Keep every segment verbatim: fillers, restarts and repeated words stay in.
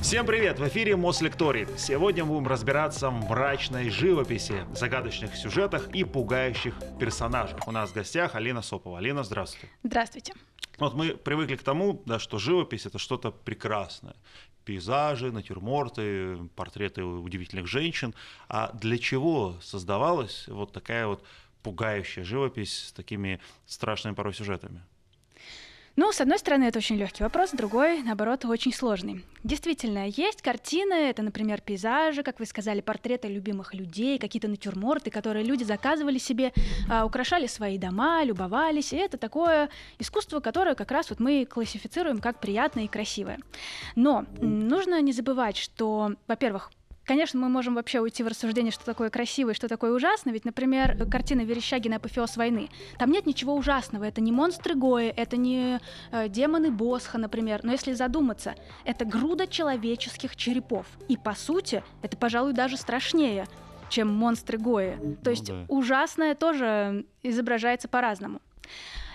Всем привет! В эфире Мослекторий. Сегодня будем разбираться в мрачной живописи, загадочных сюжетах и пугающих персонажах. У нас в гостях Алина Сопова. Алина, здравствуйте. Здравствуйте. Вот мы привыкли к тому, да, что живопись — это что-то прекрасное. Пейзажи, натюрморты, портреты удивительных женщин. А для чего создавалась вот такая вот пугающая живопись с такими страшными порой сюжетами? Ну, с одной стороны, это очень легкий вопрос, с другой, наоборот, очень сложный. Действительно, есть картины, это, например, пейзажи, как вы сказали, портреты любимых людей, какие-то натюрморты, которые люди заказывали себе, а, украшали свои дома, любовались, и это такое искусство, которое как раз вот мы классифицируем как приятное и красивое. Но нужно не забывать, что, во-первых, конечно, мы можем вообще уйти в рассуждение, что такое красиво и что такое ужасно. Ведь, например, картина Верещагина «Апофеоз войны». Там нет ничего ужасного. Это не монстры Гойи, это не э, демоны Босха, например. Но если задуматься, это груда человеческих черепов. И, по сути, это, пожалуй, даже страшнее, чем монстры Гойи. То есть ну, да. Ужасное тоже изображается по-разному.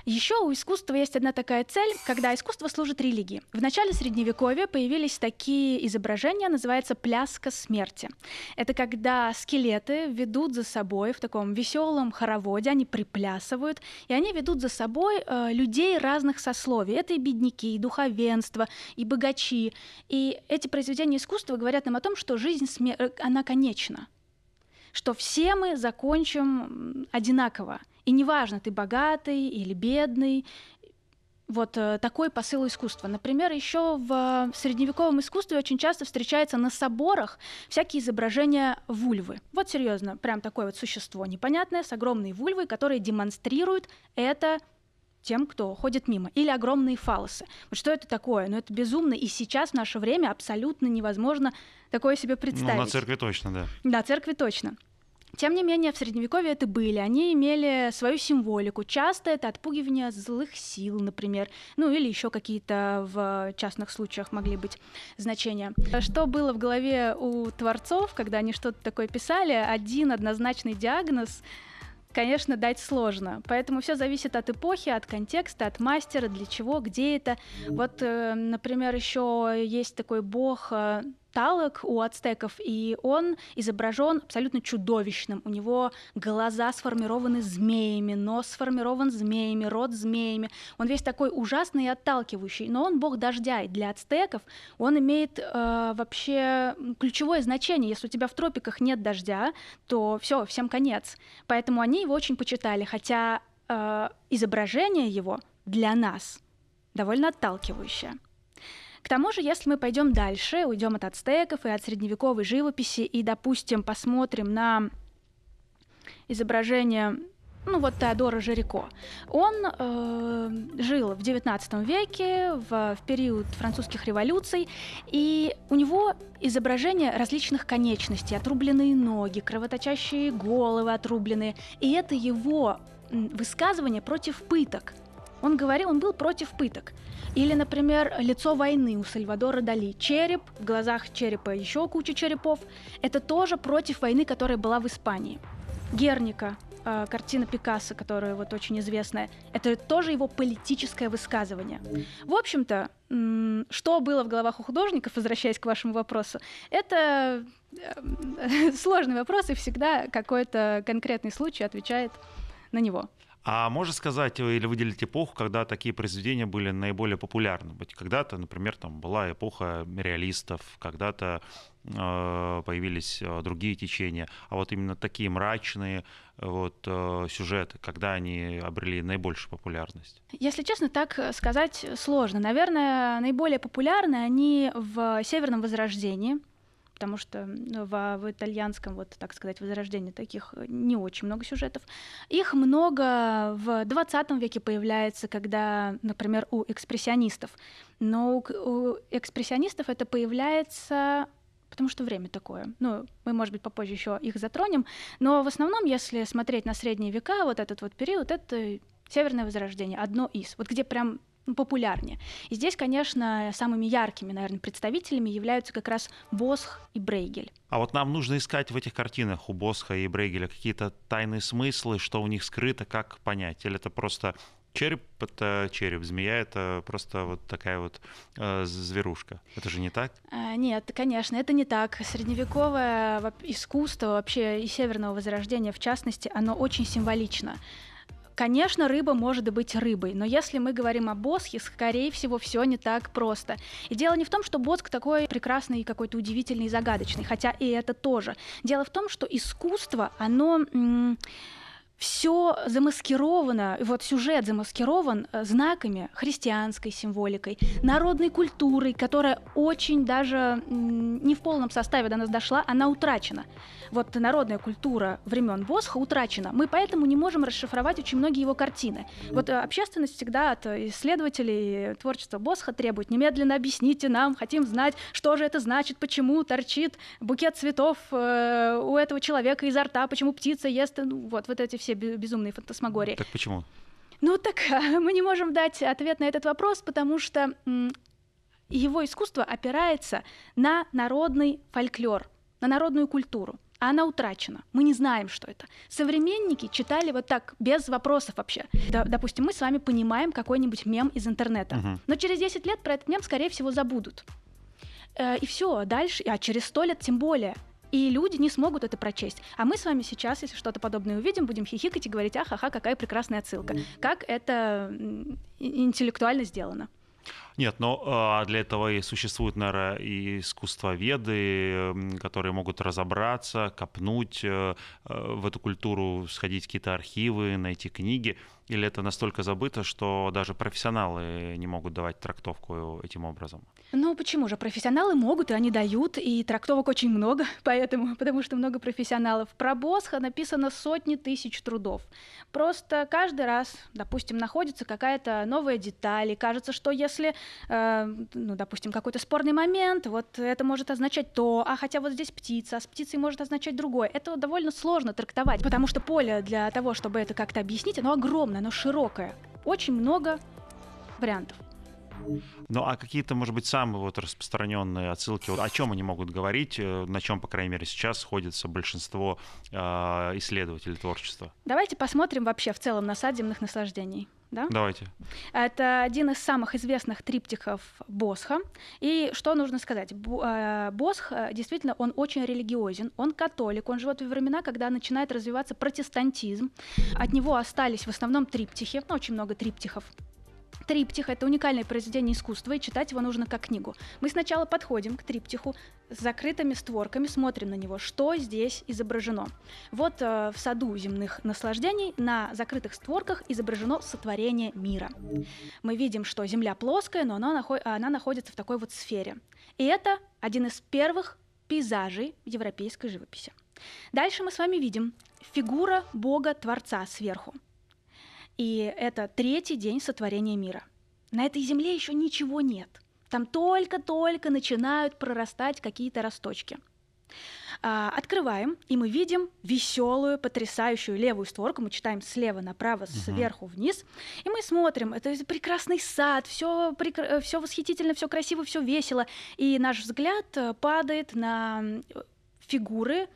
Еще у искусства есть одна такая цель, когда искусство служит религии. В начале Средневековья появились такие изображения, называется «пляска смерти». Это когда скелеты ведут за собой в таком веселом хороводе, они приплясывают, и они ведут за собой э, людей разных сословий. Это и бедняки, и духовенство, и богачи. И эти произведения искусства говорят нам о том, что жизнь, смер... она конечна, что все мы закончим одинаково. И неважно, ты богатый или бедный. Вот такой посыл искусства. Например, еще в средневековом искусстве очень часто встречается на соборах всякие изображения вульвы. Вот серьезно, прям такое вот существо непонятное с огромной вульвой, которые демонстрируют это тем, кто ходит мимо. Или огромные фаллосы. Вот что это такое? Ну это безумно. И сейчас в наше время абсолютно невозможно такое себе представить. Ну, на церкви точно, да. Да, церкви точно. Тем не менее, в Средневековье это были. Они имели свою символику. Часто это отпугивание злых сил, например. Ну или еще какие-то в частных случаях могли быть значения. Что было в голове у творцов, когда они что-то такое писали? Один однозначный диагноз, конечно, дать сложно. Поэтому все зависит от эпохи, от контекста, от мастера, для чего, где это. Вот, например, еще есть такой бог Талок у ацтеков, и он изображен абсолютно чудовищным. У него глаза сформированы змеями, нос сформирован змеями, рот змеями. Он весь такой ужасный и отталкивающий, но он бог дождя, и для ацтеков он имеет э, вообще ключевое значение. Если у тебя в тропиках нет дождя, то все, всем конец. Поэтому они его очень почитали, хотя э, изображение его для нас довольно отталкивающее. К тому же, если мы пойдем дальше, уйдем от ацтеков и от средневековой живописи и, допустим, посмотрим на изображение, ну вот Теодора Жерико. Он э, жил в девятнадцатом веке, в, в период французских революций, и у него изображения различных конечностей, отрубленные ноги, кровоточащие головы отрубленные, и это его высказывание против пыток. Он говорил, он был против пыток. Или, например, «Лицо войны» у Сальвадора Дали. Череп, в глазах черепа еще куча черепов. Это тоже против войны, которая была в Испании. «Герника», э, картина Пикассо, которая вот очень известная, это тоже его политическое высказывание. В общем-то, м- что было в головах у художников, возвращаясь к вашему вопросу, это э, сложный вопрос, и всегда какой-то конкретный случай отвечает на него. А можно сказать или выделить эпоху, когда такие произведения были наиболее популярны? Ведь когда-то, например, там была эпоха реалистов, когда-то э, появились другие течения. А вот именно такие мрачные вот, э, сюжеты, когда они обрели наибольшую популярность? Если честно, так сказать сложно. Наверное, наиболее популярны они в «Северном возрождении». Потому что в, в итальянском, вот так сказать, возрождении таких не очень много сюжетов. Их много в двадцатом веке появляется, когда, например, у экспрессионистов. Но у, у экспрессионистов это появляется, потому что время такое. Ну, мы, может быть, попозже еще их затронем. Но в основном, если смотреть на средние века, вот этот вот период, это Северное возрождение, одно из, вот где прям популярнее. И здесь, конечно, самыми яркими, наверное, представителями являются как раз Босх и Брейгель. А вот нам нужно искать в этих картинах у Босха и Брейгеля какие-то тайные смыслы, что у них скрыто, как понять? Или это просто Череп — это череп, змея — это просто вот такая вот э, зверушка. Это же не так? А, нет, конечно, это не так. Средневековое искусство вообще и Северного Возрождения, в частности, оно очень символично. Конечно, рыба может быть рыбой, но если мы говорим о Босхе, скорее всего, все не так просто. И дело не в том, что Босх такой прекрасный и какой-то удивительный и загадочный, хотя и это тоже. Дело в том, что искусство, оно... М- Все замаскировано, вот сюжет замаскирован знаками, христианской символикой, народной культурой, которая очень даже не в полном составе до нас дошла, она утрачена. Вот народная культура времен Босха утрачена. Мы поэтому не можем расшифровать очень многие его картины. Вот общественность всегда от исследователей творчества Босха требует: немедленно объясните нам, хотим знать, что же это значит, почему торчит букет цветов у этого человека изо рта, почему птица ест, ну, вот, вот эти все. Все безумные фантасмагории. Так почему? Ну так мы не можем дать ответ на этот вопрос, потому что его искусство опирается на народный фольклор, на народную культуру. А она утрачена. Мы не знаем, что это. Современники читали вот так, без вопросов вообще. Допустим, мы с вами понимаем какой-нибудь мем из интернета. Угу. Но через десять лет про этот мем, скорее всего, забудут. И все, дальше, а через сто лет тем более. И люди не смогут это прочесть. А мы с вами сейчас, если что-то подобное увидим, будем хихикать и говорить: ахаха, какая прекрасная отсылка. Как это интеллектуально сделано. Нет, но для этого и существуют, наверное, и искусствоведы, которые могут разобраться, копнуть в эту культуру, сходить в какие-то архивы, найти книги. Или это настолько забыто, что даже профессионалы не могут давать трактовку этим образом? Ну почему же? Профессионалы могут, и они дают, и трактовок очень много, поэтому, потому что много профессионалов. Про Босха написано сотни тысяч трудов. Просто каждый раз, допустим, находится какая-то новая деталь, и кажется, что если... ну, допустим, какой-то спорный момент, вот это может означать то, а хотя вот здесь птица, а с птицей может означать другое. Это довольно сложно трактовать, потому что поле для того, чтобы это как-то объяснить, оно огромное, оно широкое. Очень много вариантов. Ну, а какие-то, может быть, самые вот распространенные отсылки, вот о чем они могут говорить, на чем, по крайней мере, сейчас сходится большинство э, исследователей творчества? Давайте посмотрим вообще в целом на сад земных наслаждений. Да? Давайте. Это один из самых известных триптихов Босха. И что нужно сказать? Босх, действительно, он очень религиозен, он католик, он живет во времена, когда начинает развиваться протестантизм. От него остались в основном триптихи, ну, очень много триптихов. Триптих — это уникальное произведение искусства, и читать его нужно как книгу. Мы сначала подходим к триптиху с закрытыми створками, смотрим на него, что здесь изображено. Вот э, в саду земных наслаждений на закрытых створках изображено сотворение мира. Мы видим, что Земля плоская, но она, нахо- она находится в такой вот сфере. И это один из первых пейзажей европейской живописи. Дальше мы с вами видим фигура Бога-творца сверху. И это третий день сотворения мира. На этой земле еще ничего нет. Там только-только начинают прорастать какие-то росточки. Открываем, и мы видим веселую, потрясающую левую створку. Мы читаем слева направо, сверху вниз. И мы смотрим. Это прекрасный сад, все прекра... все восхитительно, все красиво, все весело. И наш взгляд падает на фигуры,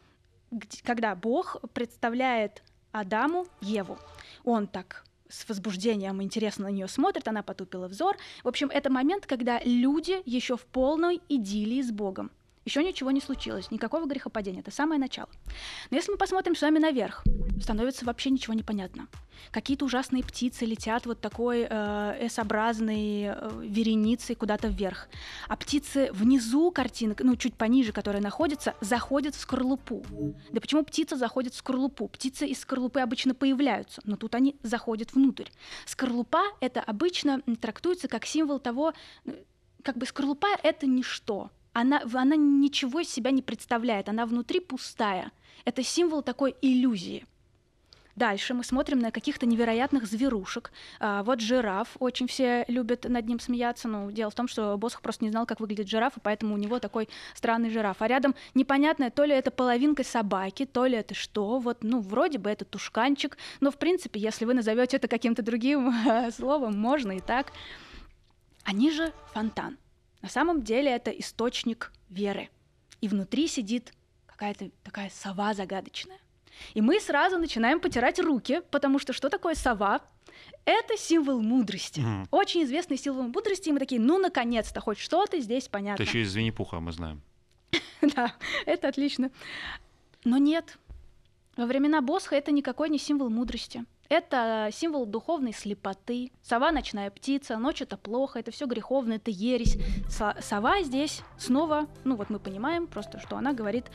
когда Бог представляет Адаму Еву. Он так с возбуждением интересно на нее смотрит, она потупила взор. В общем, это момент, когда люди еще в полной идиллии с Богом. Еще ничего не случилось, никакого грехопадения, это самое начало. Но если мы посмотрим с вами наверх, становится вообще ничего не понятно. Какие-то ужасные птицы летят вот такой э, S-образной э, вереницей куда-то вверх. А птицы внизу картины, ну чуть пониже, которые находятся, заходят в скорлупу. Да почему птица заходит в скорлупу? Птицы из скорлупы обычно появляются, но тут они заходят внутрь. Скорлупа — это обычно трактуется как символ того, как бы скорлупа — это ничто. Она, она ничего из себя не представляет, она внутри пустая. Это символ такой иллюзии. Дальше мы смотрим на каких-то невероятных зверушек. А, вот жираф, очень все любят над ним смеяться, но дело в том, что Босх просто не знал, как выглядит жираф, и поэтому у него такой странный жираф. А рядом непонятное, то ли это половинка собаки, то ли это что. Вот, ну, вроде бы это тушканчик, но в принципе, если вы назовете это каким-то другим словом, можно и так. А ниже фонтан. На самом деле это источник веры. И внутри сидит какая-то такая сова загадочная. И мы сразу начинаем потирать руки, потому что что такое сова? Это символ мудрости. Mm. Очень известный символ мудрости. И мы такие, ну, наконец-то, хоть что-то здесь понятно. Это еще из Винни-Пуха, мы знаем. Да, это отлично. Но нет. Во времена Босха это никакой не символ мудрости. Это символ духовной слепоты. Сова — ночная птица, ночь — это плохо, это все греховно, это ересь. Сова здесь снова, ну вот мы понимаем просто, что она говорит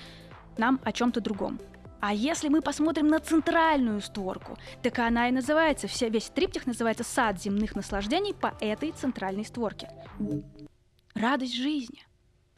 нам о чем-то другом. А если мы посмотрим на центральную створку, так она и называется, вся, весь триптих называется «Сад земных наслаждений» по этой центральной створке. Радость жизни.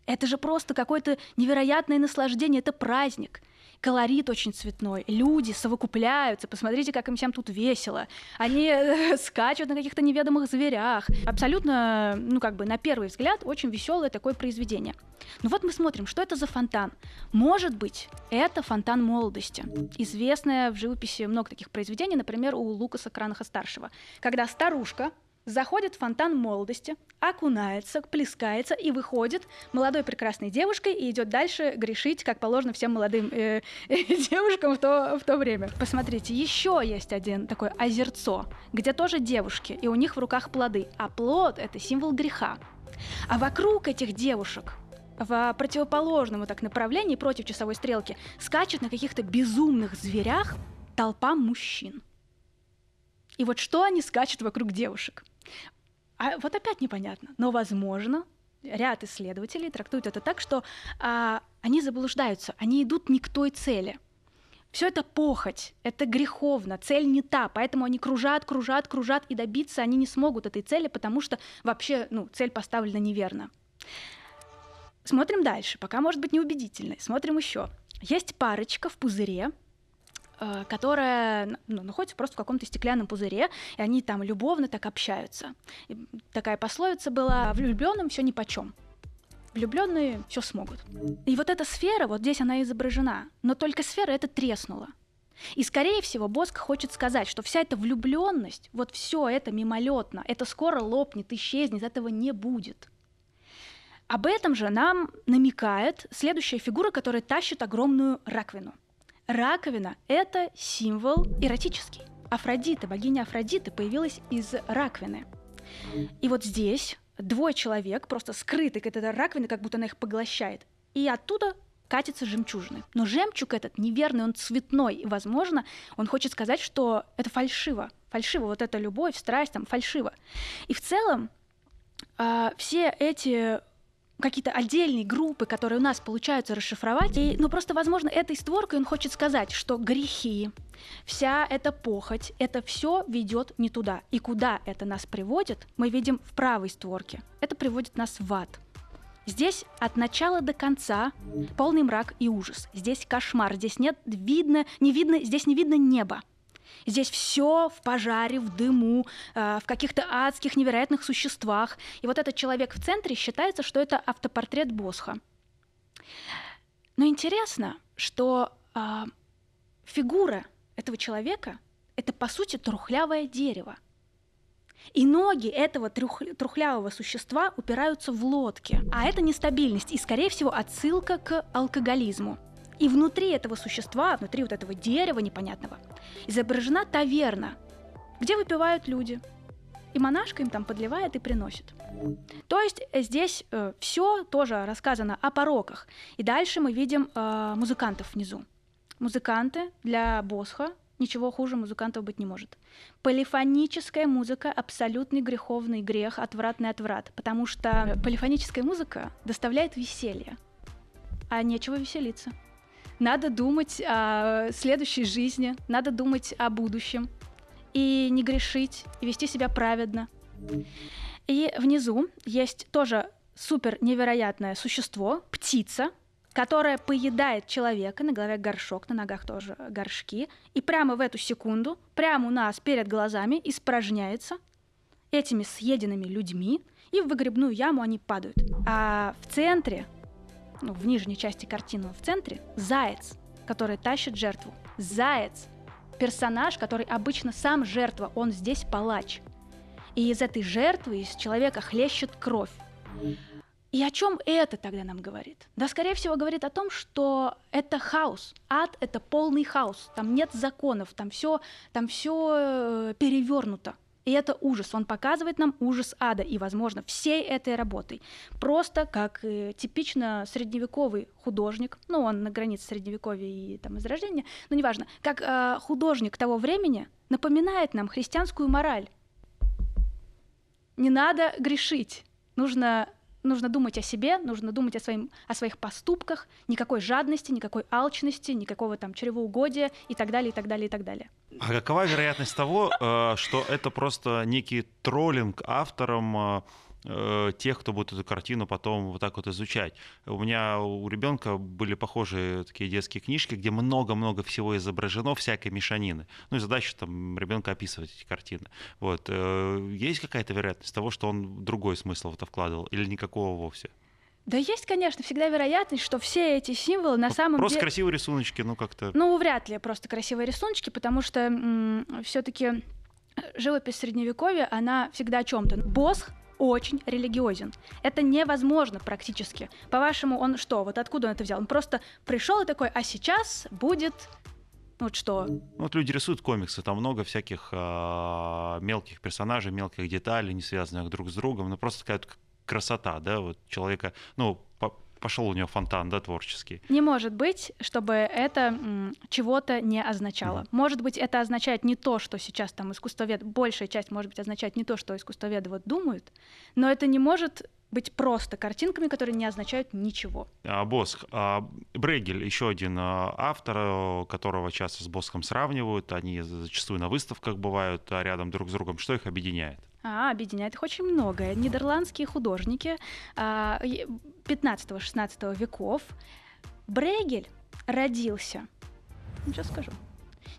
Это же просто какое-то невероятное наслаждение, это праздник. Колорит очень цветной, люди совокупляются, посмотрите, как им всем тут весело. Они скачут на каких-то неведомых зверях. Абсолютно, ну как бы на первый взгляд, очень веселое такое произведение. Ну вот мы смотрим, что это за фонтан. Может быть, это фонтан молодости. Известное в живописи много таких произведений, например, у Лукаса Кранаха-старшего. Когда старушка заходит в фонтан молодости, окунается, плескается и выходит молодой прекрасной девушкой и идет дальше грешить, как положено всем молодым э, э, девушкам в то, в то время. Посмотрите, еще есть один такое озерцо, где тоже девушки, и у них в руках плоды. А плод — это символ греха. А вокруг этих девушек в противоположном вот так направлении, против часовой стрелки, скачет на каких-то безумных зверях толпа мужчин. И вот что они скачут вокруг девушек? А вот опять непонятно, но, возможно, ряд исследователей трактуют это так, что а, они заблуждаются, они идут не к той цели. Все это похоть, это греховно, цель не та, поэтому они кружат, кружат, кружат, и добиться они не смогут этой цели, потому что вообще ну, цель поставлена неверно. Смотрим дальше, пока может быть неубедительно, смотрим еще. Есть парочка в пузыре, которая ну, находится просто в каком-то стеклянном пузыре, и они там любовно так общаются. И такая пословица была: влюбленным все нипочем. Влюбленные все смогут. И вот эта сфера, вот здесь она изображена, но только сфера эта треснула. И, скорее всего, Босх хочет сказать, что вся эта влюбленность, вот все это мимолетно, это скоро лопнет, исчезнет, этого не будет. Об этом же нам намекает следующая фигура, которая тащит огромную раковину. Раковина — это символ эротический. Афродита, богиня Афродиты, появилась из раковины. И вот здесь двое человек просто скрыты к этой раковине, как будто она их поглощает. И оттуда катятся жемчужины. Но жемчуг этот неверный, он цветной. И, возможно, он хочет сказать, что это фальшиво. Фальшиво. Вот эта любовь, страсть, там, фальшиво. И в целом э, все эти... какие-то отдельные группы, которые у нас получаются расшифровать. И, ну, просто, возможно, этой створкой он хочет сказать, что грехи, вся эта похоть, это все ведет не туда. И куда это нас приводит, мы видим в правой створке. Это приводит нас в ад. Здесь от начала до конца полный мрак и ужас. Здесь кошмар, здесь нет, видно, не видно, здесь не видно неба. Здесь все в пожаре, в дыму, э, в каких-то адских невероятных существах. И вот этот человек в центре считается, что это автопортрет Босха. Но интересно, что э, фигура этого человека — это, по сути, трухлявое дерево. И ноги этого трюх, трухлявого существа упираются в лодки. А это нестабильность и, скорее всего, отсылка к алкоголизму. И внутри этого существа, внутри вот этого дерева непонятного, изображена таверна, где выпивают люди. И монашка им там подливает и приносит. То есть здесь э, все тоже рассказано о пороках. И дальше мы видим э, музыкантов внизу. Музыканты для Босха, ничего хуже музыкантов быть не может. Полифоническая музыка — абсолютный греховный грех, отвратный отврат. Потому что полифоническая музыка доставляет веселье, а нечего веселиться. Надо думать о следующей жизни, надо думать о будущем, и не грешить, и вести себя праведно. И внизу есть тоже супер невероятное существо, птица, которая поедает человека, на голове горшок, на ногах тоже горшки, и прямо в эту секунду, прямо у нас перед глазами испражняется этими съеденными людьми, и в выгребную яму они падают. А в центре, ну, в нижней части картины, в центре, заяц, который тащит жертву. Заяц — персонаж, который обычно сам жертва, он здесь палач. И из этой жертвы, из человека хлещет кровь. И о чем это тогда нам говорит? Да, скорее всего, говорит о том, что это хаос. Ад — это полный хаос. Там нет законов, там все там все перевернуто. И это ужас. Он показывает нам ужас ада и, возможно, всей этой работой. Просто как э, типично средневековый художник, ну, он на границе Средневековья и там, Возрождения, но неважно, как э, художник того времени напоминает нам христианскую мораль. Не надо грешить. Нужно, нужно думать о себе, нужно думать о, своим, о своих поступках, никакой жадности, никакой алчности, никакого там чревоугодия и так далее, и так далее, и так далее. А какова вероятность того, что это просто некий троллинг авторам тех, кто будет эту картину потом вот так вот изучать? У меня у ребенка были похожие такие детские книжки, где много-много всего изображено, всякой мешанины. Ну и задача там ребенка описывать эти картины. Вот. Есть какая-то вероятность того, что он другой смысл в это вкладывал или никакого вовсе? Да есть, конечно, всегда вероятность, что все эти символы на самом деле... Просто красивые рисуночки, ну как-то... Ну, вряд ли просто красивые рисуночки, потому что м- все-таки живопись Средневековья, она всегда о чем-то. Босх очень религиозен. Это невозможно практически. По-вашему, он что? Вот откуда он это взял? Он просто пришел и такой, а сейчас будет... Вот что? Вот люди рисуют комиксы, там много всяких мелких персонажей, мелких деталей, не связанных друг с другом, но просто какая-то... красота, да, вот человека, ну, пошел у него фонтан, да, творческий. Не может быть, чтобы это м, чего-то не означало. Mm-hmm. Может быть, это означает не то, что сейчас там искусствовед, большая часть, может быть, означает не то, что искусствоведы вот думают, но это не может быть просто картинками, которые не означают ничего. А, Босх. А, Брейгель, еще один а, автор, которого часто с Босхом сравнивают, они зачастую на выставках бывают а рядом друг с другом. Что их объединяет? А, объединяет их очень многое. Нидерландские художники а, пятнадцатого-шестнадцатого веков. Брейгель родился, сейчас скажу,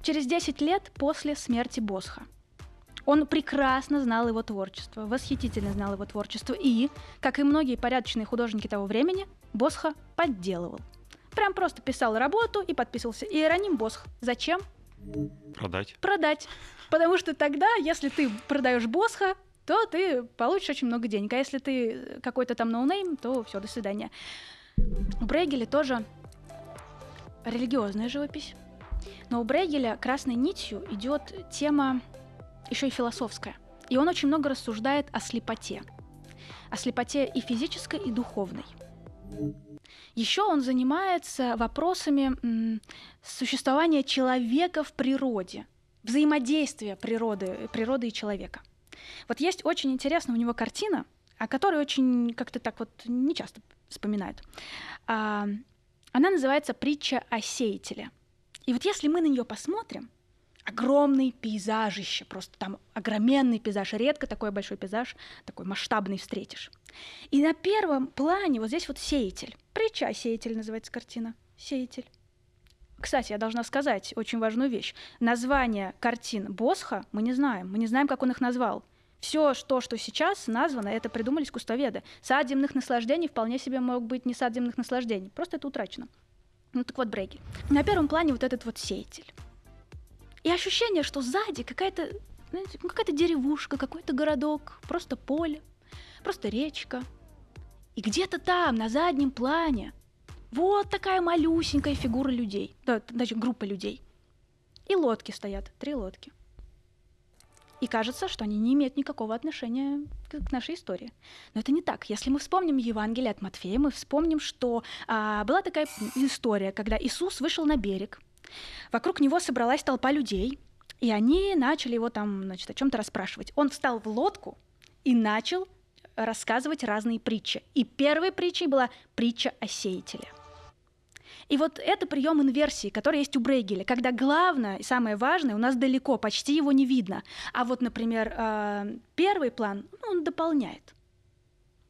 через десять лет после смерти Босха. Он прекрасно знал его творчество, восхитительно знал его творчество и, как и многие порядочные художники того времени, Босха подделывал. Прям просто писал работу и подписывался. Иероним Босх. Зачем? Продать. Продать. Потому что тогда, если ты продаешь Босха, то ты получишь очень много денег. А если ты какой-то там ноунейм, то все, до свидания. У Брейгеля тоже религиозная живопись. Но у Брейгеля красной нитью идет тема еще и философская. И он очень много рассуждает о слепоте. О слепоте и физической, и духовной. Еще он занимается вопросами м, существования человека в природе, взаимодействия природы, природы и человека. Вот есть очень интересная у него картина, о которой очень как-то так вот нечасто вспоминают. А, она называется «Притча о сеятеле». И вот если мы на нее посмотрим, огромный пейзажище, просто там огроменный пейзаж. Редко такой большой пейзаж, такой масштабный встретишь. И на первом плане вот здесь вот сеятель. Притча «Сеятель» называется картина. Сеятель. Кстати, я должна сказать очень важную вещь. Название картин Босха мы не знаем. Мы не знаем, как он их назвал. Все то, что сейчас названо, это придумали искусствоведы. Сад земных наслаждений вполне себе мог быть не сад земных наслаждений. Просто это утрачено. Ну так вот, Брейгель. На первом плане вот этот вот сеятель. И ощущение, что сзади какая-то, знаете, какая-то деревушка, какой-то городок, просто поле, просто речка. И где-то там, на заднем плане, вот такая малюсенькая фигура людей, да, значит, группа людей. И лодки стоят, три лодки. И кажется, что они не имеют никакого отношения к нашей истории. Но это не так. Если мы вспомним Евангелие от Матфея, мы вспомним, что а, была такая история, когда Иисус вышел на берег. Вокруг него собралась толпа людей, и они начали его там, значит, о чем-то расспрашивать. Он встал в лодку и начал рассказывать разные притчи. И первой притчей была притча о сеятеле. И вот это прием инверсии, который есть у Брейгеля, когда главное и самое важное у нас далеко, почти его не видно. А вот, например, первый план, ну, он дополняет.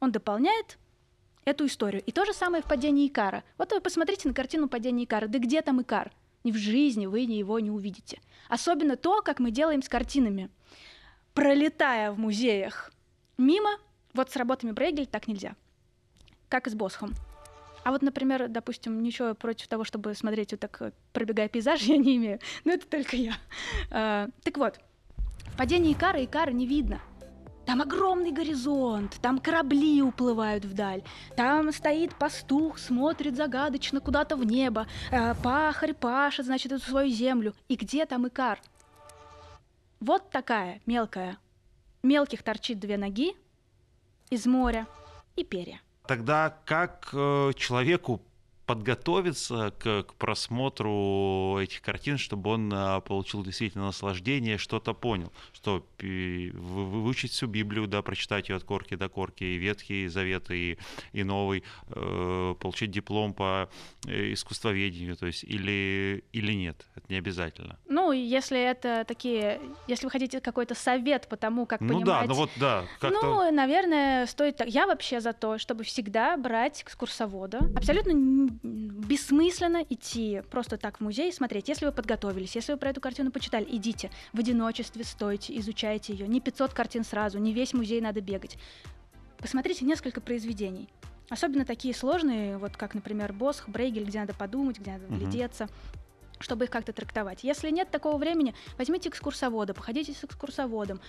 Он дополняет эту историю. И то же самое в «Падении Икара». Вот вы посмотрите на картину «Падение Икара». Да где там Икар? Ни в жизни вы его не увидите. Особенно то, как мы делаем с картинами. Пролетая в музеях мимо, вот с работами Брейгеля так нельзя. Как и с Босхом. А вот, например, допустим, ничего против того, чтобы смотреть вот так, пробегая пейзаж, я не имею. Но это только я. Так вот, в «Падении Икара» Икара не видно. Там огромный горизонт, там корабли уплывают вдаль, там стоит пастух, смотрит загадочно куда-то в небо, э, пахарь пашет, значит, эту свою землю. И где там Икар? Вот такая мелкая. Мелких торчит две ноги из моря и перья. Тогда как э, человеку подготовиться к, к просмотру этих картин, чтобы он получил действительно наслаждение, что-то понял, что выучить всю Библию, да, прочитать ее от корки до корки, и Ветхий Завет, и, и Новый, э, получить диплом по искусствоведению, то есть или, или нет, это не обязательно. Ну, если это такие, если вы хотите какой-то совет по тому, как ну, понимать... Да, ну, вот, да, как-то... ну, наверное, стоит так. Я вообще за то, чтобы всегда брать экскурсовода. Абсолютно бессмысленно идти просто так в музей и смотреть. Если вы подготовились, если вы про эту картину почитали, идите в одиночестве, стойте, изучайте ее. Не пятьсот картин сразу, не весь музей надо бегать. Посмотрите несколько произведений. Особенно такие сложные, вот как, например, Босх, Брейгель, где надо подумать, где надо вглядеться, mm-hmm. чтобы их как-то трактовать. Если нет такого времени, возьмите экскурсовода, походите с экскурсоводом.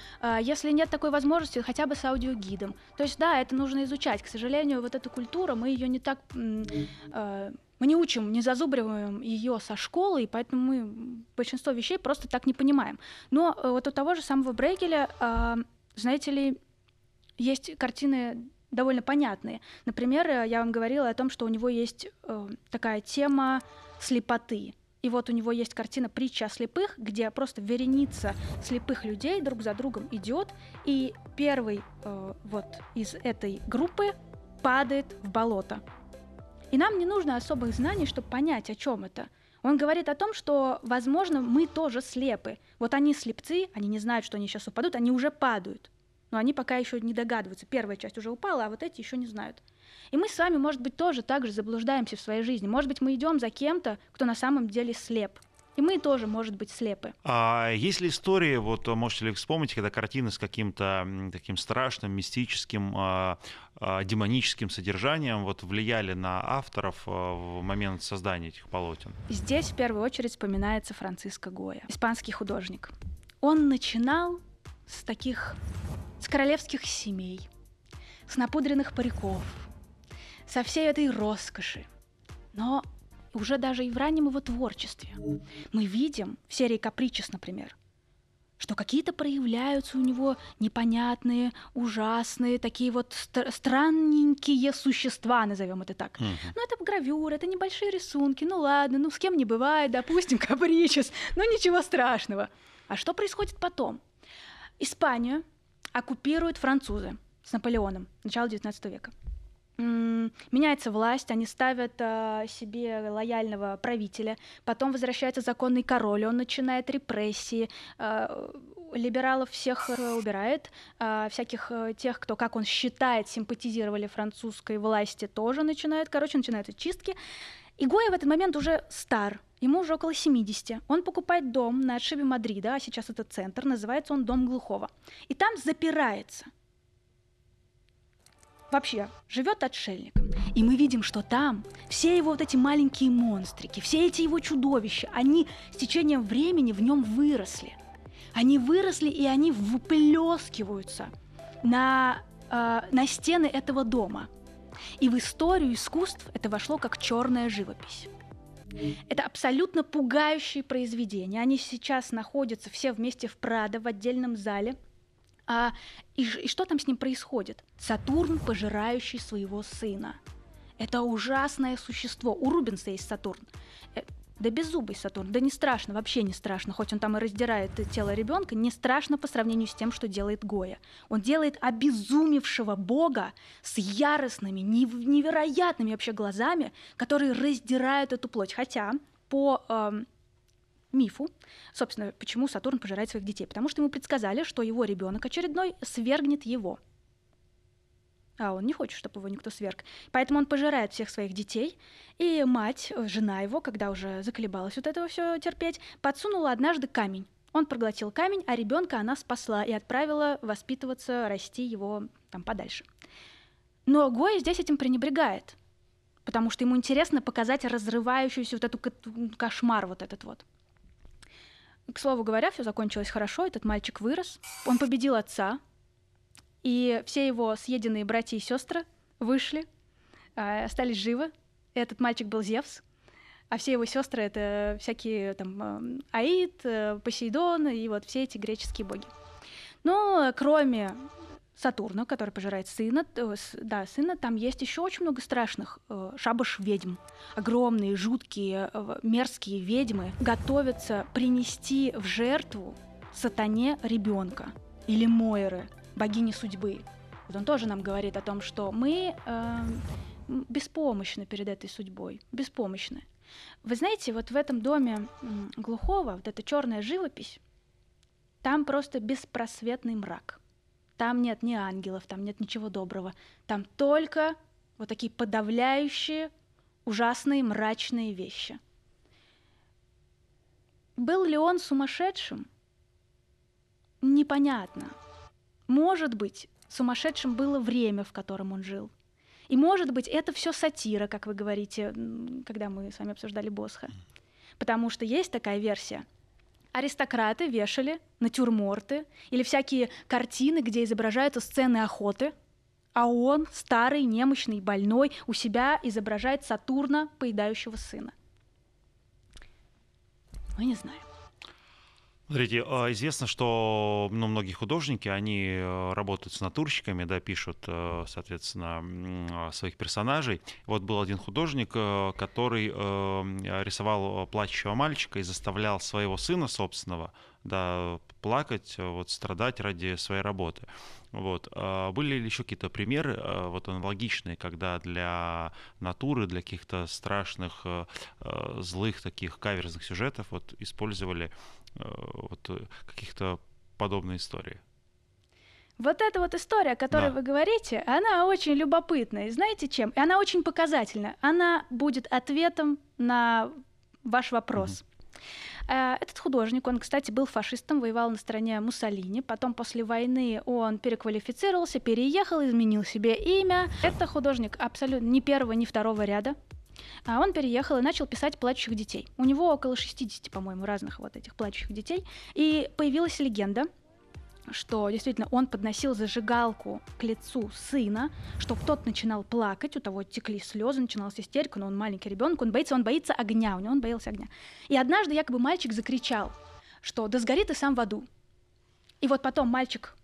Если нет такой возможности, хотя бы с аудиогидом. То есть, да, это нужно изучать. К сожалению, вот эта культура, мы ее не так... Мы не учим, не зазубриваем ее со школы, и поэтому мы большинство вещей просто так не понимаем. Но вот у того же самого Брейгеля, знаете ли, есть картины довольно понятные. Например, я вам говорила о том, что у него есть такая тема слепоты. И вот у него есть картина «Притча о слепых», где просто вереница слепых людей друг за другом идет, и первый вот из этой группы падает в болото. И нам не нужно особых знаний, чтобы понять, о чем это. Он говорит о том, что, возможно, мы тоже слепы. Вот они слепцы, они не знают, что они сейчас упадут, они уже падают. Но они пока еще не догадываются. Первая часть уже упала, а вот эти еще не знают. И мы с вами, может быть, тоже так же заблуждаемся в своей жизни. Может быть, мы идем за кем-то, кто на самом деле слеп. И мы тоже, может быть, слепы. А есть ли истории, вот можете ли вспомнить, когда картины с каким-то таким страшным, мистическим, а, а, демоническим содержанием вот, влияли на авторов в момент создания этих полотен? Здесь в первую очередь вспоминается Франциско Гойя, испанский художник. Он начинал с таких, с королевских семей, с напудренных париков, со всей этой роскоши. Но уже даже и в раннем его творчестве мы видим, в серии «Капричес», например, что какие-то проявляются у него непонятные, ужасные, такие вот стр- странненькие существа, назовем это так. Mm-hmm. Ну, это гравюра, это небольшие рисунки, ну ладно, ну с кем не бывает, допустим, «Капричес», ну ничего страшного. А что происходит потом? Испанию оккупируют французы с Наполеоном, начало девятнадцатого века. Меняется власть, они ставят э, себе лояльного правителя, потом возвращается законный король, он начинает репрессии, э, либералов всех убирает, э, всяких э, тех, кто, как он считает, симпатизировали французской власти, тоже начинает, короче, начинаются чистки. И Гойя в этот момент уже стар, ему уже около семидесяти. Он покупает дом на отшибе Мадрида, а сейчас это центр, называется он «Дом глухого». И там запирается. Вообще, живет отшельником. И мы видим, что там все его вот эти маленькие монстрики, все эти его чудовища, они с течением времени в нем выросли. Они выросли, и они выплескиваются на, э, на стены этого дома. И в историю искусств это вошло как черная живопись. Это абсолютно пугающие произведения. Они сейчас находятся все вместе в Прадо, в отдельном зале. А, и, и что там с ним происходит? Сатурн, пожирающий своего сына. Это ужасное существо. У Рубенса есть Сатурн. Э, да беззубый Сатурн. Да не страшно, вообще не страшно. Хоть он там и раздирает тело ребенка, не страшно по сравнению с тем, что делает Гойя. Он делает обезумевшего бога с яростными, невероятными вообще глазами, которые раздирают эту плоть. Хотя по... Э, мифу, собственно, почему Сатурн пожирает своих детей, потому что ему предсказали, что его ребенок очередной свергнет его. А он не хочет, чтобы его никто сверг. Поэтому он пожирает всех своих детей, и мать, жена его, когда уже заколебалась вот этого все терпеть, подсунула однажды камень. Он проглотил камень, а ребенка она спасла и отправила воспитываться, расти его там подальше. Но Гойя здесь этим пренебрегает, потому что ему интересно показать разрывающуюся вот эту кошмар вот этот вот. К слову говоря, все закончилось хорошо, этот мальчик вырос, он победил отца, И все его съеденные братья и сестры вышли, остались живы. Этот мальчик был Зевс, а все его сестры — это всякие там Аид, Посейдон и вот все эти греческие боги. Но кроме Сатурна, который пожирает сына, да, сына, там есть еще очень много страшных шабаш-ведьм. Огромные, жуткие, мерзкие ведьмы готовятся принести в жертву сатане ребенка или Мойры, богини судьбы. Вот он тоже нам говорит о том, что мы э, беспомощны перед этой судьбой, беспомощны. Вы знаете, вот в этом доме глухого, вот эта черная живопись, там просто беспросветный мрак. Там нет ни ангелов, там нет ничего доброго. Там только вот такие подавляющие, ужасные, мрачные вещи. Был ли он сумасшедшим? Непонятно. Может быть, сумасшедшим было время, в котором он жил. И может быть, это все сатира, как вы говорите, когда мы с вами обсуждали Босха. Потому что есть такая версия. Аристократы вешали натюрморты или всякие картины, где изображаются сцены охоты, а он, старый, немощный, больной, у себя изображает Сатурна, поедающего сына. Мы не знаем. Смотрите, известно, что ну, многие художники, они работают с натурщиками, да, пишут, соответственно, своих персонажей. Вот был один художник, который рисовал плачущего мальчика и заставлял своего сына собственного, да, плакать, вот, страдать ради своей работы. Вот. Были ли еще какие-то примеры вот, аналогичные, когда для натуры, для каких-то страшных, злых, таких каверзных сюжетов вот, использовали вот, каких-то подобные истории? Вот эта вот история, о которой да. вы говорите, она очень любопытна. И знаете чем? И она очень показательна. Она будет ответом на ваш вопрос. Mm-hmm. Этот художник, он, кстати, был фашистом, воевал на стороне Муссолини. Потом после войны он переквалифицировался, переехал, изменил себе имя. Это художник абсолютно ни первого, ни второго ряда. Он переехал и начал писать плачущих детей. У него около шестидесяти, по-моему, разных вот этих плачущих детей. И появилась легенда, что действительно он подносил зажигалку к лицу сына, чтобы тот начинал плакать, у того текли слезы, начиналась истерика, но он маленький ребенок, он боится, он боится огня, у него он боялся огня. И однажды якобы мальчик закричал, что «да сгори ты сам в аду». И вот потом мальчик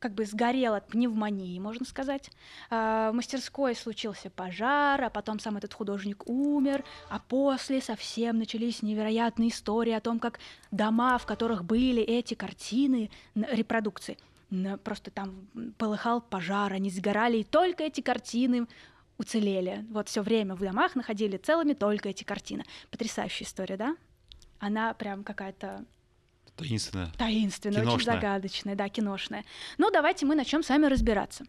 как бы сгорел от пневмонии, можно сказать. В мастерской случился пожар, а потом сам этот художник умер, а после совсем начались невероятные истории о том, как дома, в которых были эти картины, репродукции, просто там полыхал пожар, они сгорали, и только эти картины уцелели. Вот все время в домах находили целыми только эти картины. Потрясающая история, да? Она прям какая-то... Таинственная. Таинственная, очень загадочная, да, киношная. Ну, давайте мы начнем с вами разбираться.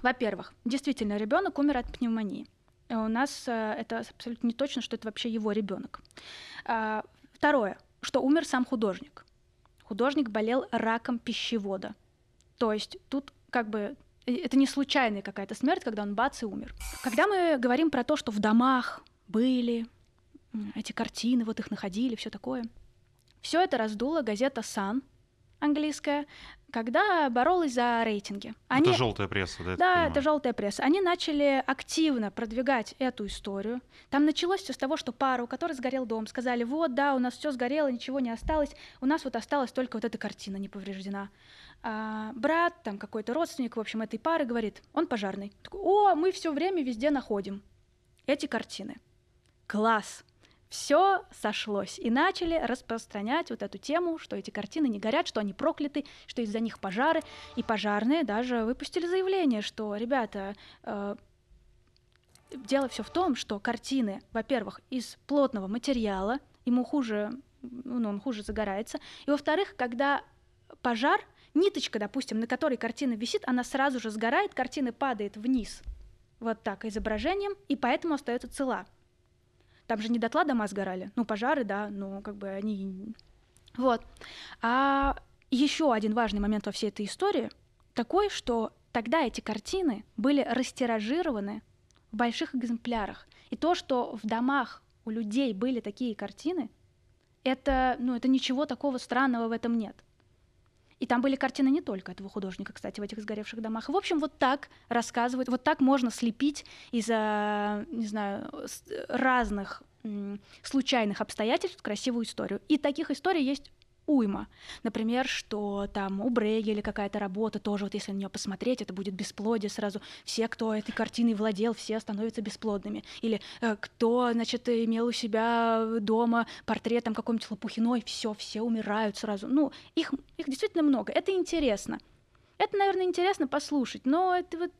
Во-первых, действительно, ребенок умер от пневмонии. У нас это абсолютно не точно, что это вообще его ребенок. Второе, что умер сам художник. Художник болел раком пищевода. То есть тут как бы это не случайная какая-то смерть, когда он бац и умер. Когда мы говорим про то, что в домах были эти картины, вот их находили, все такое. Все это раздула газета «Сан», английская, когда боролась за рейтинги. Они... Это желтая пресса, да? Да, это желтая пресса. Они начали активно продвигать эту историю. Там началось все с того, что пара, у которой сгорел дом, сказали: вот, да, у нас все сгорело, ничего не осталось, у нас вот осталась только вот эта картина не повреждена. А брат, там какой-то родственник, в общем, этой пары говорит, он пожарный. Такой: о, мы все время везде находим эти картины. Класс! Все сошлось, и начали распространять вот эту тему, что эти картины не горят, что они прокляты, что из-за них пожары. И пожарные даже выпустили заявление, что, ребята, э, дело все в том, что картины, во-первых, из плотного материала, ему хуже, ну, он хуже загорается, и, во-вторых, когда пожар, ниточка, допустим, на которой картина висит, она сразу же сгорает, картина падает вниз, вот так, изображением, и поэтому остается цела. Там же не дотла дома сгорали. Ну, пожары, да, но как бы они... Вот. А еще один важный момент во всей этой истории такой, что тогда эти картины были растиражированы в больших экземплярах. И то, что в домах у людей были такие картины, это, ну, это ничего такого странного в этом нет. И там были картины не только этого художника, кстати, в этих сгоревших домах. В общем, вот так рассказывают, вот так можно слепить из, не знаю, разных случайных обстоятельств красивую историю. И таких историй есть уйма. Например, что там у Брейгеля какая-то работа, тоже вот если на нее посмотреть, это будет бесплодие сразу. Все, кто этой картиной владел, все становятся бесплодными. Или э, кто, значит, имел у себя дома портрет там какой-нибудь Лопухиной, все, все умирают сразу. Ну, их, их действительно много. Это интересно. Это, наверное, интересно послушать, но это вот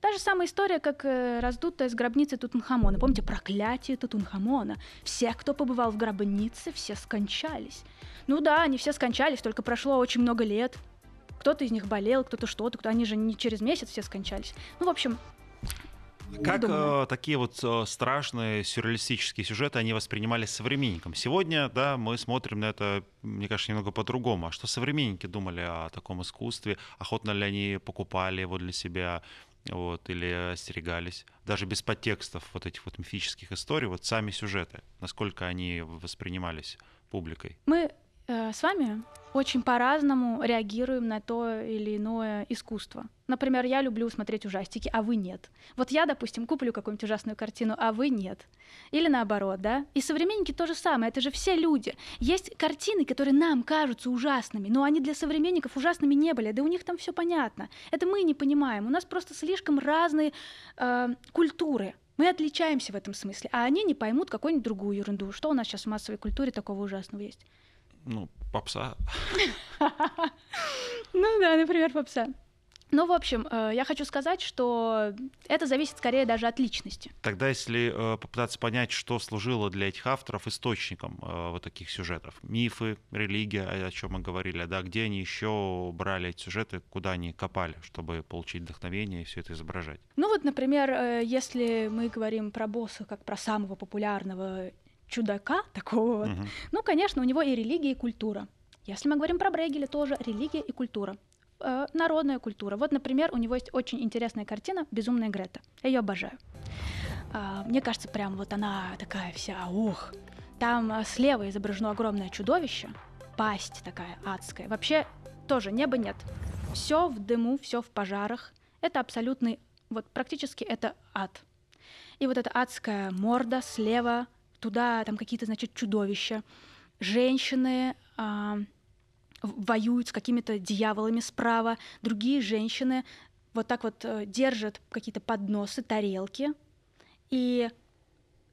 та же самая история, как раздутая с гробницы Тутанхамона. Помните, проклятие Тутанхамона. Все, кто побывал в гробнице, все скончались. Ну да, они все скончались, только прошло очень много лет. Кто-то из них болел, кто-то что-то, кто... они же не через месяц все скончались. Ну, в общем... Как э, такие вот э, страшные сюрреалистические сюжеты они воспринимались современником? Сегодня, да, мы смотрим на это, мне кажется, немного по-другому. А что современники думали о таком искусстве? Охотно ли они покупали его для себя, вот, или остерегались? Даже без подтекстов вот этих вот мифических историй, вот сами сюжеты, насколько они воспринимались публикой? Мы э, с вами очень по-разному реагируем на то или иное искусство. Например, я люблю смотреть ужастики, а вы нет. Вот я, допустим, куплю какую-нибудь ужасную картину, а вы нет. Или наоборот, да? И современники то же самое, это же все люди. Есть картины, которые нам кажутся ужасными, но они для современников ужасными не были, да у них там все понятно. Это мы не понимаем, у нас просто слишком разные э, культуры. Мы отличаемся в этом смысле, а они не поймут какую-нибудь другую ерунду. Что у нас сейчас в массовой культуре такого ужасного есть? Ну, попса. Ну да, например, попса. Ну, в общем, я хочу сказать, что это зависит скорее даже от личности. Тогда, если попытаться понять, что служило для этих авторов источником вот таких сюжетов, мифы, религия, о чем мы говорили, да, где они еще брали эти сюжеты, куда они копали, чтобы получить вдохновение и все это изображать? Ну вот, например, если мы говорим про Босха как про самого популярного чудака такого, uh-huh. вот, ну, конечно, у него и религия, и культура. Если мы говорим про Брейгеля, тоже религия и культура. Э, народная культура. Вот, например, у него есть очень интересная картина «Безумная Грета». Я ее обожаю. Э, мне кажется, прям вот она такая вся, ух. Там слева изображено огромное чудовище, пасть такая адская. Вообще тоже неба нет. Все в дыму, все в пожарах. Это абсолютный, вот практически это ад. И вот эта адская морда слева, туда там какие-то, значит, чудовища. Женщины э, воюют с какими-то дьяволами справа. Другие женщины вот так вот э, держат какие-то подносы, тарелки. И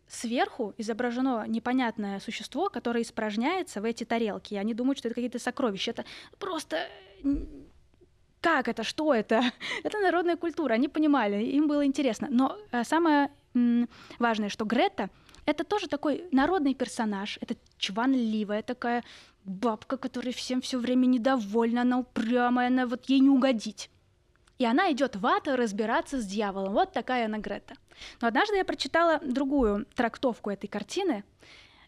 сверху изображено непонятное существо, которое испражняется в эти тарелки. И они думают, что это какие-то сокровища. Это просто... Как это? Что это? Это народная культура. Они понимали, им было интересно. Но э, самое м- важное, что Грета... Это тоже такой народный персонаж, это чванливая такая бабка, которая всем все время недовольна, она упрямая, она вот ей не угодить. И она идет в ад разбираться с дьяволом. Вот такая она Грета. Но однажды я прочитала другую трактовку этой картины,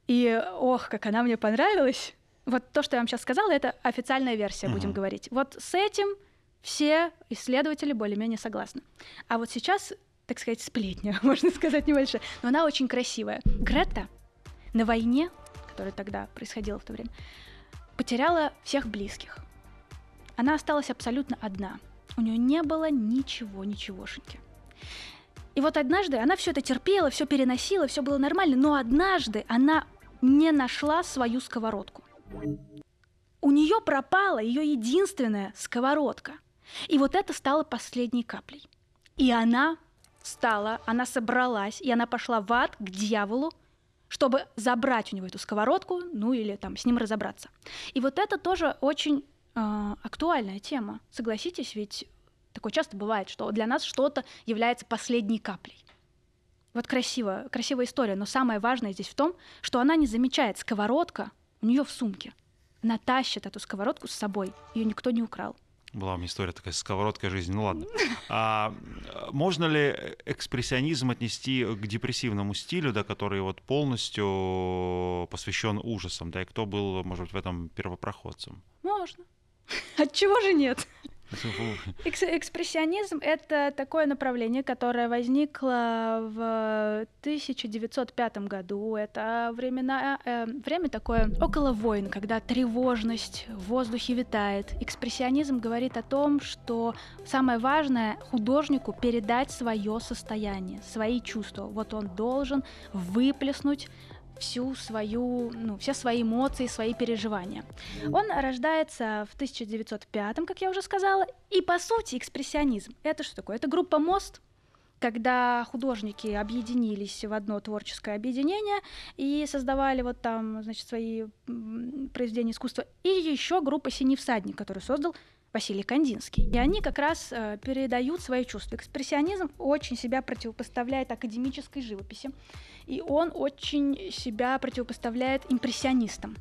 и ох, как она мне понравилась. Вот то, что я вам сейчас сказала, это официальная версия, будем uh-huh. говорить. Вот с этим все исследователи более-менее согласны. А вот сейчас... так сказать, сплетня, можно сказать, небольшая. Но она очень красивая. Грета на войне, которая тогда происходила в то время, потеряла всех близких. Она осталась абсолютно одна. У нее не было ничего, ничегошеньки. И вот однажды она все это терпела, все переносила, все было нормально, но однажды она не нашла свою сковородку. У нее пропала ее единственная сковородка. И вот это стало последней каплей. И она... Встала, она собралась, и она пошла в ад к дьяволу, чтобы забрать у него эту сковородку, ну или там с ним разобраться. И вот это тоже очень э, актуальная тема. Согласитесь, ведь такое часто бывает, что для нас что-то является последней каплей. Вот красиво, красивая история, но самое важное здесь в том, что она не замечает, сковородка у нее в сумке. Она тащит эту сковородку с собой, ее никто не украл. Была у меня история такая, сковородка жизни, ну ладно. А можно ли экспрессионизм отнести к депрессивному стилю, да, который вот полностью посвящен ужасам, да, и кто был, может быть, в этом первопроходцем? Можно. Отчего же нет? Экспрессионизм — это такое направление, которое возникло в тысяча девятьсот пятом году. Это времена, э, время такое около войн, когда тревожность в воздухе витает. Экспрессионизм говорит о том, что самое важное художнику передать свое состояние, свои чувства. Вот он должен выплеснуть всю свою, ну, все свои эмоции, свои переживания. Он рождается в тысяча девятьсот пятом, как я уже сказала, и, по сути, экспрессионизм. Это что такое? Это группа «Мост», когда художники объединились в одно творческое объединение и создавали вот там, значит, свои произведения искусства. И еще группа «Синий всадник», которую создал Василий Кандинский. И они как раз э, передают свои чувства. Экспрессионизм очень себя противопоставляет академической живописи, и он очень себя противопоставляет импрессионистам.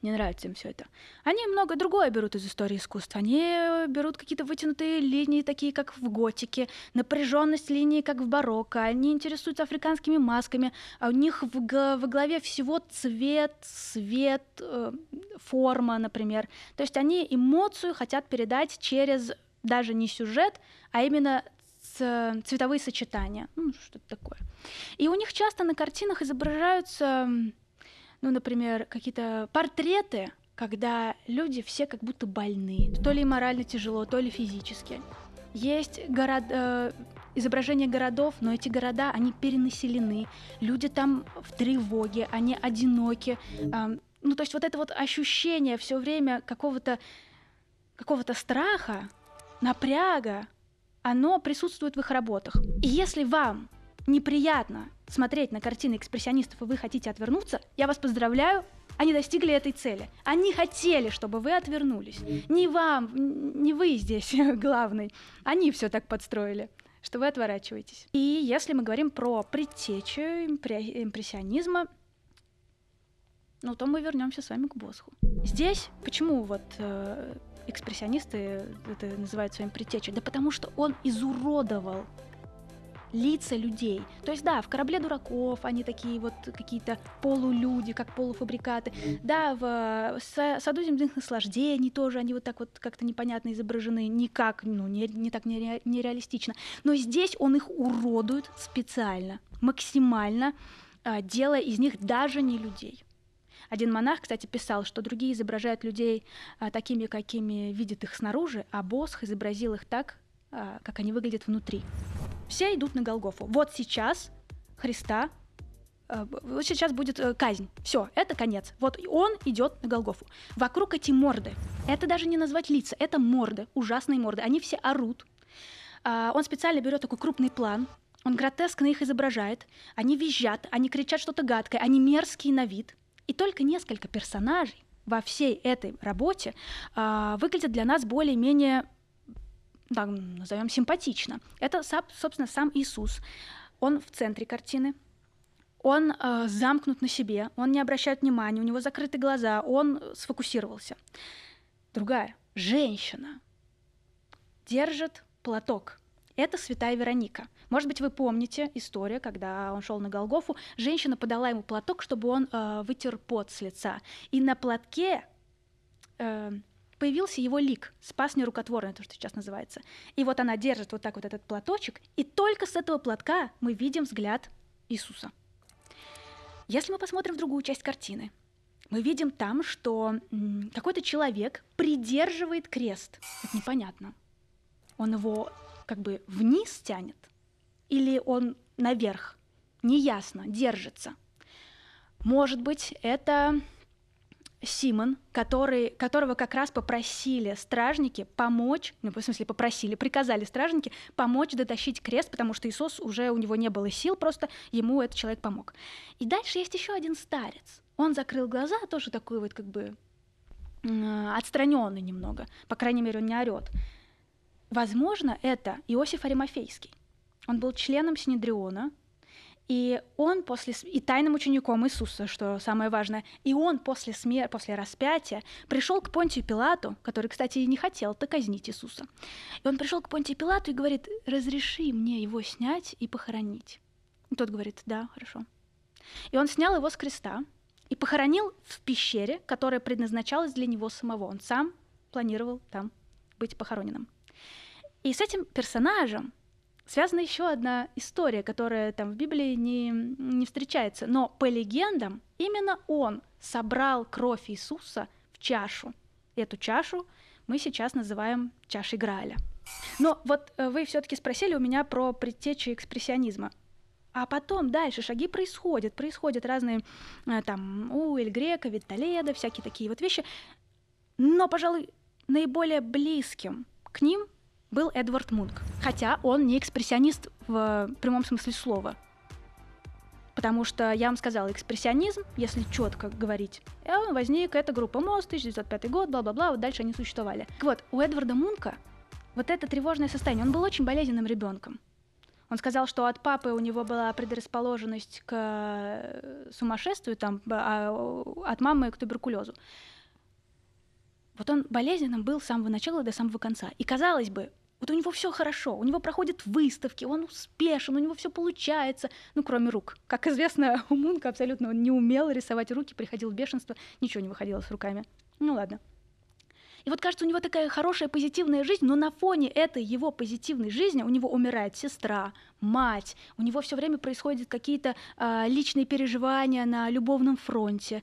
Не нравится им все это. Они много другое берут из истории искусства. Они берут какие-то вытянутые линии, такие как в готике, напряженность линии, как в барокко. Они интересуются африканскими масками. А у них в, во главе всего цвет, свет, э, форма, например. То есть они эмоцию хотят передать через даже не сюжет, а именно цветовые сочетания. Ну, что-то такое. И у них часто на картинах изображаются... Ну, например, какие-то портреты, когда люди все как будто больны. То ли морально тяжело, то ли физически. Есть город, э, изображения городов, но эти города, они перенаселены. Люди там в тревоге, они одиноки. Э, ну, то есть вот это вот ощущение все время какого-то, какого-то страха, напряга, оно присутствует в их работах. И если вам неприятно смотреть на картины экспрессионистов, и вы хотите отвернуться, я вас поздравляю, они достигли этой цели. Они хотели, чтобы вы отвернулись. Не вам, не вы здесь главный. Они все так подстроили, что вы отворачиваетесь. И если мы говорим про предтечу импрессионизма, ну, то мы вернемся с вами к Босху. Здесь почему вот э, экспрессионисты это называют своим предтечей? Да потому что он изуродовал лица людей. То есть, да, в «Корабле дураков» они такие вот какие-то полулюди, как полуфабрикаты. Да, в «Саду земных наслаждений» тоже они вот так вот как-то непонятно изображены, никак, ну, не, не так нере, нереалистично. Но здесь он их уродует специально, максимально, делая из них даже не людей. Один монах, кстати, писал, что другие изображают людей такими, какими видят их снаружи, а Босх изобразил их так, как они выглядят внутри. Все идут на Голгофу. Вот сейчас Христа, вот сейчас будет казнь. Все, это конец. Вот он идет на Голгофу. Вокруг эти морды. Это даже не назвать лица, это морды, ужасные морды. Они все орут. Он специально берет такой крупный план. Он гротескно их изображает. Они визжат, они кричат что-то гадкое, они мерзкие на вид. И только несколько персонажей во всей этой работе выглядят для нас более-менее, так назовем, симпатично. Это, собственно, сам Иисус. Он в центре картины, он э, замкнут на себе, он не обращает внимания, у него закрыты глаза, он сфокусировался. Другая женщина держит платок. Это святая Вероника. Может быть, вы помните историю, когда он шел на Голгофу, женщина подала ему платок, чтобы он э, вытер пот с лица. И на платке... Э, появился его лик, спас нерукотворный, то, что сейчас называется. И вот она держит вот так вот этот платочек, и только с этого платка мы видим взгляд Иисуса. Если мы посмотрим в другую часть картины, мы видим там, что какой-то человек придерживает крест. Это непонятно. Он его как бы вниз тянет или он наверх? Неясно, держится. Может быть, это... Симон, который, которого как раз попросили стражники помочь, ну, в смысле, попросили, приказали стражники помочь дотащить крест, потому что Иисус уже у него не было сил, просто ему этот человек помог. И дальше есть еще один старец. Он закрыл глаза, тоже такой вот как бы отстраненный немного, по крайней мере, он не орет. Возможно, это Иосиф Аримафейский. Он был членом Синедриона, И он после и тайным учеником Иисуса, что самое важное, и он после смерти, после распятия пришел к Понтию Пилату, который, кстати, и не хотел-то казнить Иисуса. И он пришел к Понтию Пилату и говорит: разреши мне его снять и похоронить. И тот говорит: да, хорошо. И он снял его с креста и похоронил в пещере, которая предназначалась для него самого. Он сам планировал там быть похороненным. И с этим персонажем связана еще одна история, которая там в Библии не, не встречается. Но по легендам именно он собрал кровь Иисуса в чашу. Эту чашу мы сейчас называем чашей Грааля. Но вот вы все-таки спросили у меня про предтечи экспрессионизма. А потом дальше шаги происходят, происходят разные там у Эль Греко, Витоледа, всякие такие вот вещи. Но, пожалуй, наиболее близким к ним был Эдвард Мунк. Хотя он не экспрессионист в прямом смысле слова. Потому что, я вам сказала, экспрессионизм, если четко говорить, возник эта группа МОЗ, тысяча девятьсот пятый год, бла-бла-бла, вот дальше они существовали. Так вот, у Эдварда Мунка вот это тревожное состояние, он был очень болезненным ребенком. Он сказал, что от папы у него была предрасположенность к сумасшествию, там, а от мамы к туберкулезу. Вот он болезненным был с самого начала до самого конца. И казалось бы, вот у него все хорошо, у него проходят выставки, он успешен, у него все получается, ну кроме рук. Как известно, у Мунка абсолютно он не умел рисовать руки, приходил в бешенство, ничего не выходило с руками. Ну ладно. И вот кажется, у него такая хорошая позитивная жизнь, но на фоне этой его позитивной жизни у него умирает сестра, мать, у него все время происходят какие-то э, личные переживания на любовном фронте.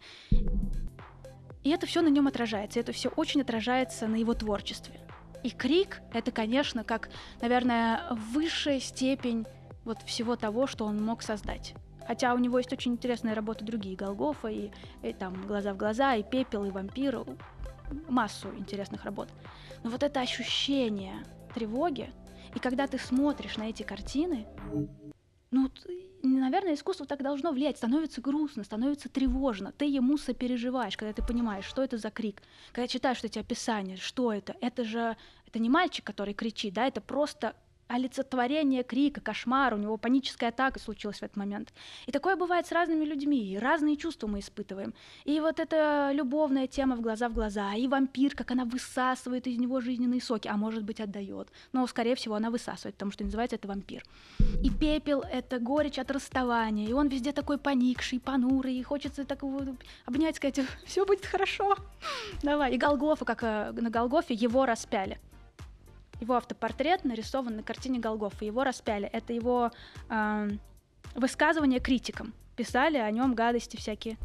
И это все на нем отражается, это все очень отражается на его творчестве. И крик — это, конечно, как, наверное, высшая степень вот всего того, что он мог создать. Хотя у него есть очень интересные работы другие, Голгофа, и, и там «Глаза в глаза», и «Пепел», и «Вампир», массу интересных работ. Но вот это ощущение тревоги, и когда ты смотришь на эти картины, ну, наверное, искусство так должно влиять. Становится грустно, становится тревожно. Ты ему сопереживаешь, когда ты понимаешь, что это за крик. Когда читаешь эти описания, что это? Это же это не мальчик, который кричит, да, это просто олицетворение крика, кошмар, у него паническая атака случилась в этот момент. И такое бывает с разными людьми, и разные чувства мы испытываем. И вот эта любовная тема в глаза в глаза, и вампир, как она высасывает из него жизненные соки, а может быть отдает, но скорее всего она высасывает, потому что называется это вампир. И пепел — это горечь от расставания, и он везде такой поникший, понурый, и хочется так его обнять, сказать, все будет хорошо, давай. И Голгофа, как на Голгофе его распяли. Его автопортрет нарисован на картине Голгофа, его распяли. Это его э, высказывание критикам. Писали о нем гадости всякие.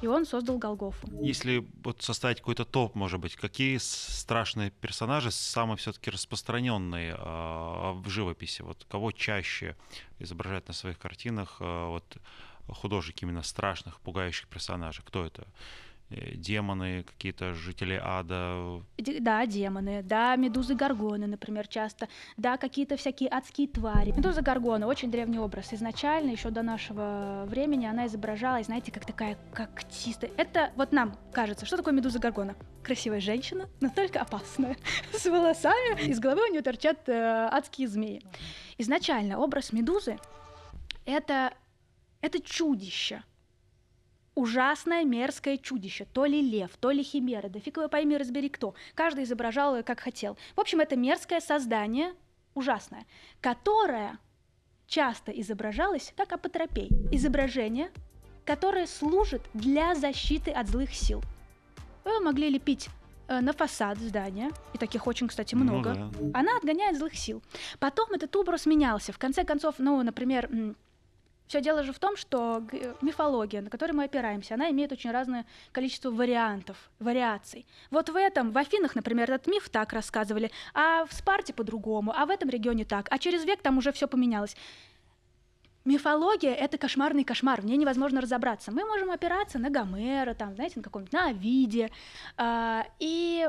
И он создал Голгофу. Если вот составить какой-то топ, может быть, какие страшные персонажи самые все-таки распространенные э, в живописи? Вот кого чаще изображают на своих картинах э, вот, художники именно страшных, пугающих персонажей? Кто это? Демоны, какие-то жители ада. Да, демоны, да, медузы-горгоны, например, часто, да, какие-то всякие адские твари. Медуза-горгона — очень древний образ. Изначально, еще до нашего времени, она изображалась, знаете, как такая когтистая. Это вот нам кажется, что такое медуза-горгона? Красивая женщина, но только опасная, с волосами, из головы у нее торчат адские змеи. Изначально образ медузы — это чудище. Ужасное мерзкое чудище, то ли лев, то ли химера, да фиг его пойми, разбери кто. Каждый изображал ее как хотел. В общем, это мерзкое создание, ужасное, которое часто изображалось как апотропей. Изображение, которое служит для защиты от злых сил. Вы могли лепить на фасад здания, и таких очень, кстати, много. Ну, да. Она отгоняет злых сил. Потом этот образ менялся. В конце концов, ну, например... Все дело же в том, что мифология, на которой мы опираемся, она имеет очень разное количество вариантов, вариаций. Вот в этом, в Афинах, например, этот миф так рассказывали, а в Спарте по-другому, а в этом регионе так, а через век там уже все поменялось. Мифология — это кошмарный кошмар, в ней невозможно разобраться. Мы можем опираться на Гомера, там, знаете, на каком-нибудь, на Овидия, и...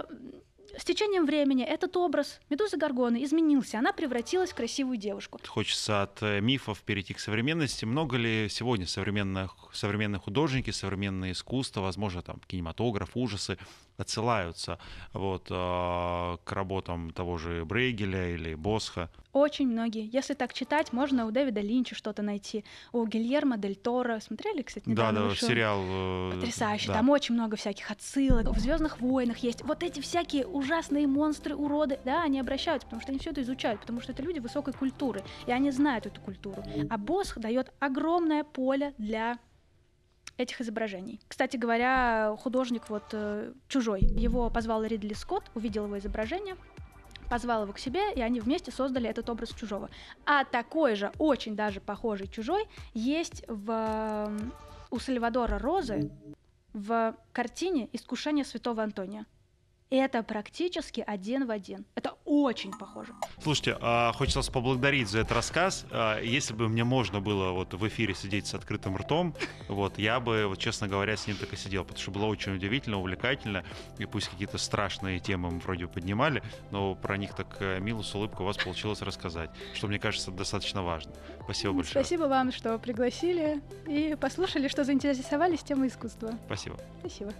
С течением времени этот образ Медузы Горгоны изменился, она превратилась в красивую девушку. Хочется от мифов перейти к современности. Много ли сегодня современных, современные художники, современное искусство, возможно, там кинематограф, ужасы отсылаются вот, к работам того же Брейгеля или Босха? Очень многие. Если так читать, можно у Дэвида Линча что-то найти. У Гильермо Дель Торо. Смотрели, кстати, недавно? Да, да, сериал. Потрясающе. Да. Там очень много всяких отсылок. В «Звездных войнах» есть. Вот эти всякие ужасные монстры, уроды. Да, они обращаются, потому что они все это изучают, потому что это люди высокой культуры, и они знают эту культуру. А Босх дает огромное поле для этих изображений. Кстати говоря, художник вот «Чужой». Его позвал Ридли Скотт, увидел его изображение, позвал его к себе, и они вместе создали этот образ Чужого. А такой же, очень даже похожий Чужой есть в, у Сальвадора Розы в картине «Искушение святого Антония». Это практически один в один. Это очень похоже. Слушайте, хочется вас поблагодарить за этот рассказ. Если бы мне можно было вот в эфире сидеть с открытым ртом, вот, я бы, вот, честно говоря, с ним так и сидел, потому что было очень удивительно, увлекательно. И пусть какие-то страшные темы мы вроде поднимали, но про них так мило с улыбкой у вас получилось рассказать, что, мне кажется, достаточно важно. Спасибо большое. Спасибо вам, что пригласили и послушали, что заинтересовались темой искусства. Спасибо. Спасибо.